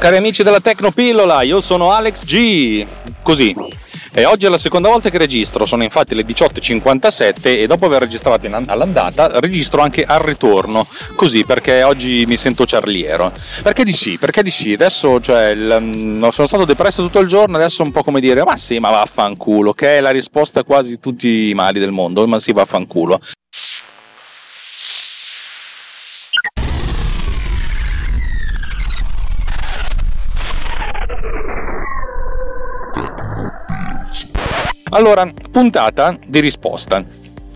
Ciao cari amici della Tecnopillola, io sono Alex G. Così. E oggi è la seconda volta che registro, sono infatti le 18.57 e dopo aver registrato all'andata registro anche al ritorno, così, perché oggi mi sento ciarliero. Perché di sì, adesso cioè, sono stato depresso tutto il giorno, adesso è un po' come dire ma sì, ma vaffanculo, che è la risposta a quasi tutti i mali del mondo, ma sì, vaffanculo. Allora, puntata di risposta.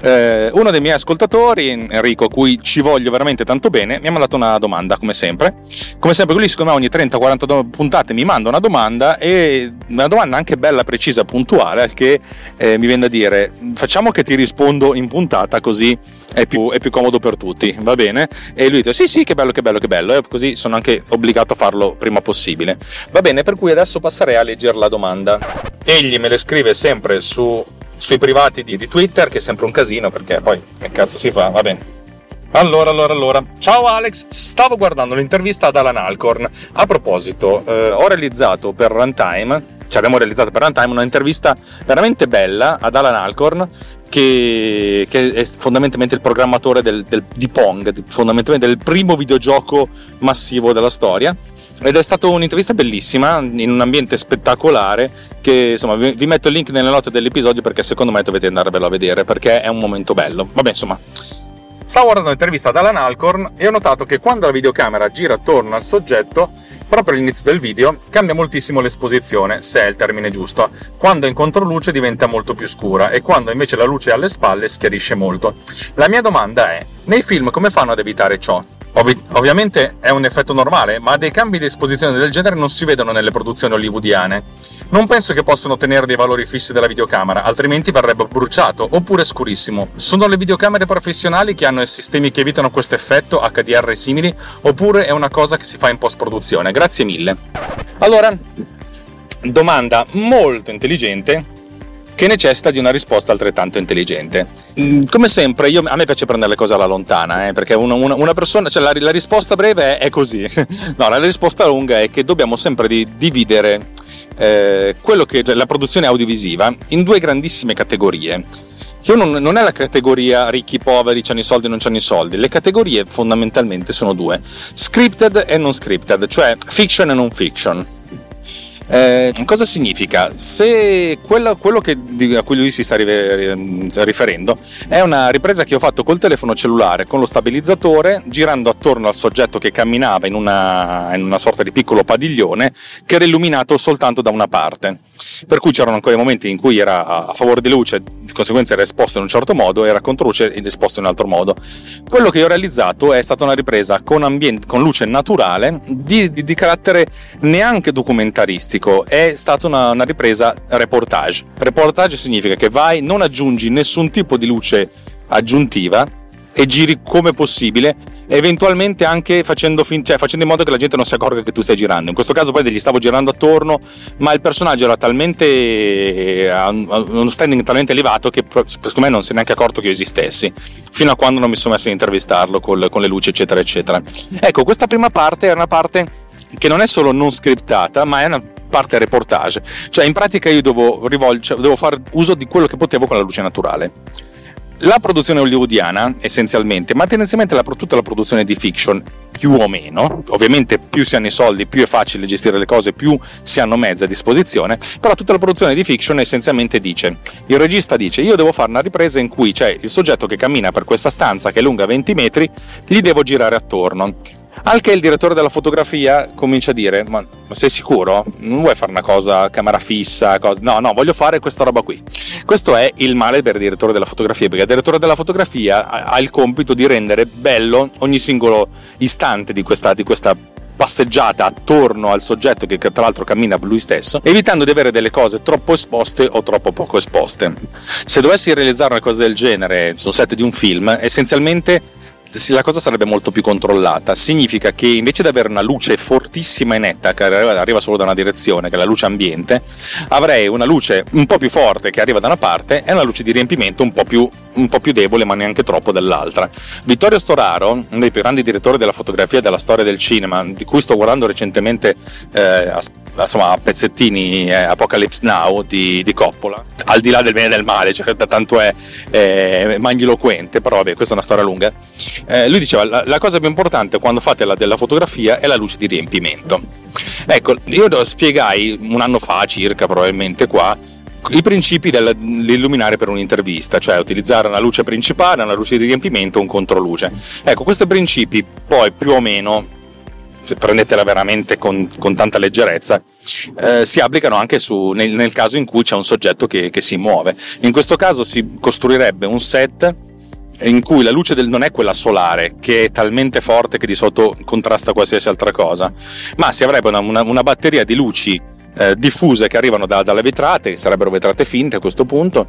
Uno dei miei ascoltatori, Enrico, a cui ci voglio veramente tanto bene, mi ha mandato una domanda, come sempre. Come sempre, lui secondo me ogni 30-40 puntate mi manda una domanda, e una domanda anche bella, precisa, puntuale, al che mi viene da dire, facciamo che ti rispondo in puntata così è più comodo per tutti, va bene? E lui dice sì, che bello, e così sono anche obbligato a farlo prima possibile. Va bene, per cui adesso passerei a leggere la domanda. Egli me le scrive sempre sui privati di Twitter, che è sempre un casino perché poi che cazzo si fa, va bene. Allora, ciao Alex, stavo guardando l'intervista ad Allan Alcorn. A proposito, abbiamo realizzato per Runtime un'intervista veramente bella ad Allan Alcorn, che è fondamentalmente il programmatore di Pong, fondamentalmente del primo videogioco massivo della storia. Ed è stata un'intervista bellissima in un ambiente spettacolare, che insomma vi metto il link nelle note dell'episodio, perché secondo me dovete andarvelo a vedere perché è un momento bello. Vabbè, insomma, stavo guardando l'intervista ad Allan Alcorn e ho notato che quando la videocamera gira attorno al soggetto, proprio all'inizio del video, cambia moltissimo l'esposizione, se è il termine giusto. Quando è in controluce diventa molto più scura, e quando invece la luce è alle spalle schiarisce molto. La mia domanda è: nei film come fanno ad evitare ciò? Ovviamente è un effetto normale, ma dei cambi di esposizione del genere non si vedono nelle produzioni hollywoodiane. Non penso che possano tenere dei valori fissi della videocamera, altrimenti verrebbe bruciato oppure scurissimo. Sono le videocamere professionali che hanno sistemi che evitano questo effetto, HDR e simili, oppure è una cosa che si fa in post-produzione? Grazie mille. Allora, domanda molto intelligente, che necessita di una risposta altrettanto intelligente. Come sempre, a me piace prendere le cose alla lontana, perché una persona, cioè la risposta breve è così. No, la risposta lunga è che dobbiamo sempre dividere quello che è la produzione audiovisiva in due grandissime categorie. Che non è la categoria ricchi, poveri, c'hanno i soldi, non c'hanno i soldi. Le categorie fondamentalmente sono due: scripted e non scripted, cioè fiction e non fiction. Cosa significa? Se a cui lui si sta riferendo è una ripresa che ho fatto col telefono cellulare con lo stabilizzatore, girando attorno al soggetto che camminava in una sorta di piccolo padiglione che era illuminato soltanto da una parte, per cui c'erano ancora momenti in cui era a favore di luce, di conseguenza era esposto in un certo modo, era contro luce ed esposto in un altro modo. Quello che ho realizzato è stata una ripresa con luce naturale di carattere neanche documentaristico, è stata una ripresa reportage. Reportage significa che non aggiungi nessun tipo di luce aggiuntiva e giri come possibile, eventualmente anche facendo in modo che la gente non si accorga che tu stai girando. In questo caso poi gli stavo girando attorno, ma il personaggio era talmente a uno standing talmente elevato che secondo me non si è neanche accorto che io esistessi, fino a quando non mi sono messo a intervistarlo con le luci eccetera eccetera. Ecco, questa prima parte è una parte che non è solo non scriptata, ma è una parte reportage, cioè in pratica io devo fare uso di quello che potevo con la luce naturale. La produzione hollywoodiana essenzialmente, ma tendenzialmente tutta la produzione di fiction, più o meno, ovviamente più si hanno i soldi più è facile gestire le cose, più si hanno mezzi a disposizione, però tutta la produzione di fiction essenzialmente dice: il regista dice io devo fare una ripresa in cui c'è il soggetto che cammina per questa stanza che è lunga 20 metri, gli devo girare attorno. Al che il direttore della fotografia comincia a dire: ma sei sicuro? Non vuoi fare una cosa camera fissa? No, voglio fare questa roba qui. Questo è il male per il direttore della fotografia, perché il direttore della fotografia ha il compito di rendere bello ogni singolo istante di questa passeggiata attorno al soggetto, che tra l'altro cammina lui stesso, evitando di avere delle cose troppo esposte o troppo poco esposte. Se dovessi realizzare una cosa del genere sul set di un film, essenzialmente la cosa sarebbe molto più controllata. Significa che invece di avere una luce fortissima e netta che arriva solo da una direzione, che è la luce ambiente, avrei una luce un po' più forte che arriva da una parte e una luce di riempimento un po' più debole, ma neanche troppo, dall'altra. Vittorio Storaro, uno dei più grandi direttori della fotografia e della storia del cinema, di cui sto guardando recentemente a pezzettini Apocalypse Now di Coppola, al di là del bene e del male, cioè, tanto è magniloquente, però vabbè, questa è una storia lunga. Lui diceva la cosa più importante quando fate della fotografia è la luce di riempimento. Ecco, io spiegai un anno fa circa, probabilmente qua, i principi dell'illuminare per un'intervista, cioè utilizzare una luce principale, una luce di riempimento, un controluce. Ecco, questi principi poi più o meno, se prendetela veramente con tanta leggerezza, si applicano anche nel caso in cui c'è un soggetto che si muove. In questo caso si costruirebbe un set in cui la luce non è quella solare, che è talmente forte che di sotto contrasta qualsiasi altra cosa, ma si avrebbe una batteria di luci diffuse che arrivano dalle vetrate, che sarebbero vetrate finte a questo punto,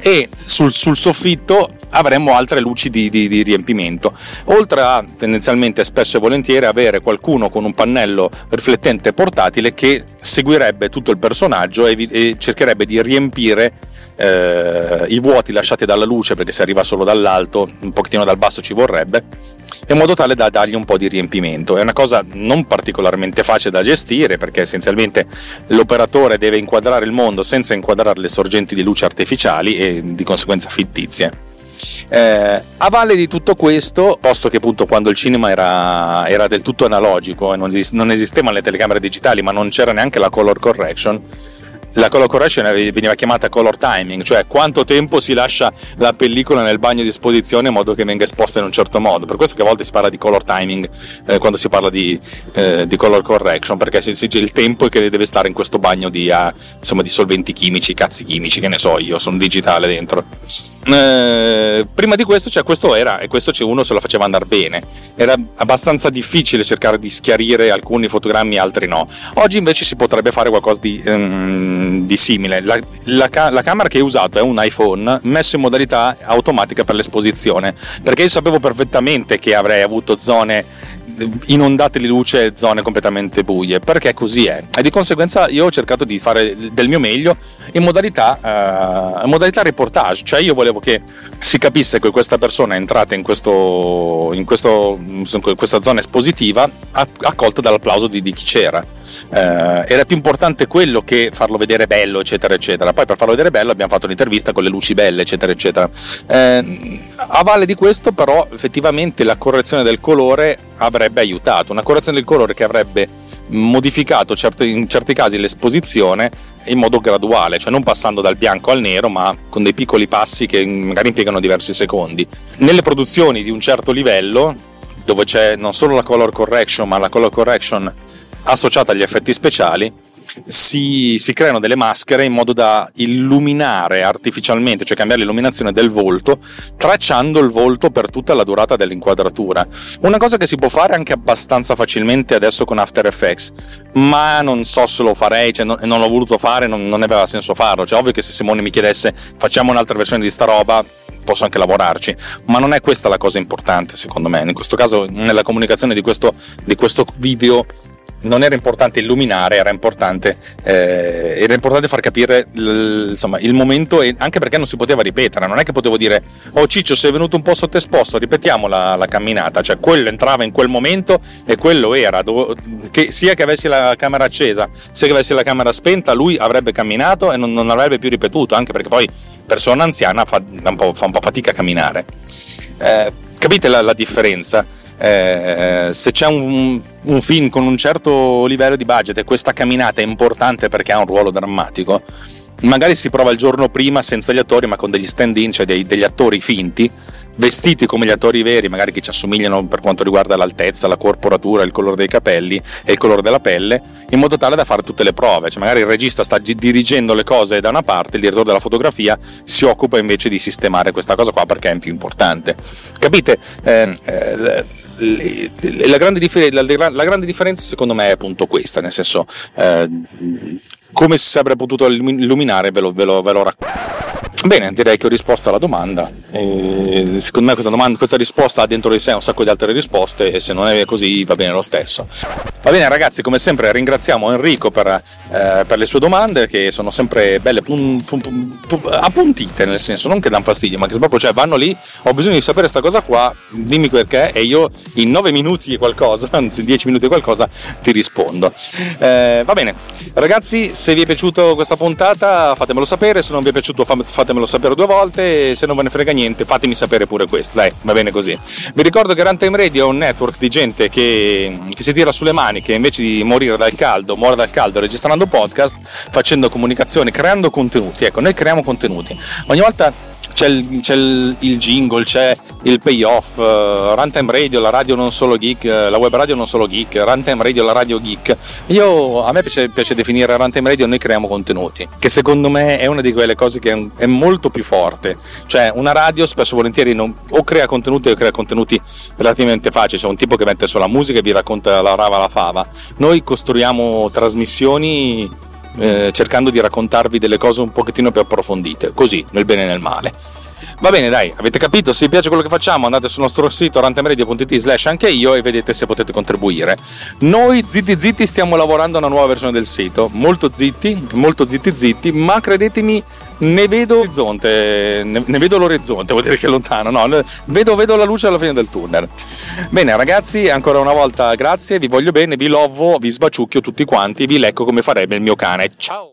e sul soffitto avremmo altre luci di riempimento, oltre a tendenzialmente, spesso e volentieri, avere qualcuno con un pannello riflettente portatile che seguirebbe tutto il personaggio e cercherebbe di riempire i vuoti lasciati dalla luce, perché se arriva solo dall'alto, un pochettino dal basso ci vorrebbe, in modo tale da dargli un po' di riempimento. È una cosa non particolarmente facile da gestire, perché essenzialmente l'operatore deve inquadrare il mondo senza inquadrare le sorgenti di luce artificiali e di conseguenza fittizie. A valle di tutto questo, posto che appunto quando il cinema era del tutto analogico e non esistevano le telecamere digitali, ma non c'era neanche la color correction. La color correction veniva chiamata color timing, cioè quanto tempo si lascia la pellicola nel bagno di esposizione in modo che venga esposta in un certo modo. Per questo che a volte si parla di color timing quando si parla di color correction, perché c'è il tempo che deve stare in questo bagno di solventi chimici, cazzi chimici, che ne so io, sono digitale dentro. Prima di questo, cioè, questo era, e questo uno se lo faceva andare bene, era abbastanza difficile cercare di schiarire alcuni fotogrammi, altri no. Oggi invece si potrebbe fare qualcosa di simile. La camera che ho usato è un iPhone messo in modalità automatica per l'esposizione, perché io sapevo perfettamente che avrei avuto zone inondate di luce e zone completamente buie, perché così è, e di conseguenza io ho cercato di fare del mio meglio in modalità reportage, cioè io volevo che si capisse che questa persona è entrata in questa zona espositiva accolta dall'applauso di chi c'era. Era più importante quello che farlo vedere bello, eccetera eccetera. Poi per farlo vedere bello abbiamo fatto un'intervista con le luci belle, eccetera eccetera. A valle di questo, però, effettivamente la correzione del colore avrebbe aiutato, una correzione del colore che avrebbe modificato in certi casi l'esposizione in modo graduale, cioè non passando dal bianco al nero, ma con dei piccoli passi che magari impiegano diversi secondi. Nelle produzioni di un certo livello, dove c'è non solo la color correction, ma la color correction associata agli effetti speciali, si creano delle maschere in modo da illuminare artificialmente, cioè cambiare l'illuminazione del volto, tracciando il volto per tutta la durata dell'inquadratura. Una cosa che si può fare anche abbastanza facilmente adesso con After Effects, ma non so se lo farei, cioè non l'ho voluto fare, non aveva senso farlo. Cioè, ovvio che se Simone mi chiedesse facciamo un'altra versione di sta roba, posso anche lavorarci, ma non è questa la cosa importante, secondo me. In questo caso, nella comunicazione di questo video, non era importante illuminare, era importante far capire il momento, e anche perché non si poteva ripetere. Non è che potevo dire: oh Ciccio, sei venuto un po' sottoesposto, ripetiamo la camminata. Cioè, quello entrava in quel momento e quello era, che sia che avessi la camera accesa, sia che avessi la camera spenta, lui avrebbe camminato e non avrebbe più ripetuto, anche perché poi persona anziana fa un po' fatica a camminare. Capite la differenza? Se c'è un film con un certo livello di budget e questa camminata è importante perché ha un ruolo drammatico, magari si prova il giorno prima senza gli attori, ma con degli stand-in, cioè degli attori finti, vestiti come gli attori veri, magari che ci assomigliano per quanto riguarda l'altezza, la corporatura, il colore dei capelli e il colore della pelle, in modo tale da fare tutte le prove. Cioè, magari il regista sta dirigendo le cose da una parte, il direttore della fotografia si occupa invece di sistemare questa cosa qua perché è più importante. Capite? La grande differenza, secondo me, è appunto questa, nel senso, come si sarebbe potuto illuminare ve lo racconto. Bene, direi che ho risposto alla domanda. Secondo me questa risposta ha dentro di sé un sacco di altre risposte, e se non è così va bene lo stesso. Va bene ragazzi, come sempre ringraziamo Enrico per le sue domande, che sono sempre belle appuntite, nel senso non che danno fastidio, ma che proprio, cioè, vanno lì, ho bisogno di sapere sta cosa qua, dimmi perché, e io in 9 minuti e qualcosa, anzi 10 minuti e qualcosa, ti rispondo. Va bene ragazzi, se vi è piaciuta questa puntata fatemelo sapere, se non vi è piaciuto fatemelo sapere 2 volte, e se non ve ne frega niente fatemi sapere pure questo, dai, va bene così. Vi ricordo che Runtime Radio è un network di gente che si tira sulle maniche, invece di morire dal caldo muore dal caldo registrando podcast, facendo comunicazione, creando contenuti. Ecco, noi creiamo contenuti, ogni volta c'è il jingle, c'è il payoff, Runtime Radio, la radio non solo geek, la web radio non solo geek, Runtime Radio, la radio geek. A me piace definire Runtime Radio noi creiamo contenuti, che secondo me è una di quelle cose che è molto più forte, cioè una radio spesso volentieri o crea contenuti o crea contenuti relativamente facili, c'è un tipo che mette sulla musica e vi racconta la rava la fava. Noi costruiamo trasmissioni cercando di raccontarvi delle cose un pochettino più approfondite, così, nel bene e nel male. Va bene, dai, avete capito? Se vi piace quello che facciamo andate sul nostro sito rantameridio.it/ancheio e vedete se potete contribuire. Noi zitti stiamo lavorando a una nuova versione del sito, molto zitti, ma credetemi ne vedo l'orizzonte, vuol dire che è lontano, no, vedo la luce alla fine del tunnel. Bene ragazzi, ancora una volta grazie, vi voglio bene, vi lovo, vi sbaciucchio tutti quanti, vi lecco come farebbe il mio cane. Ciao!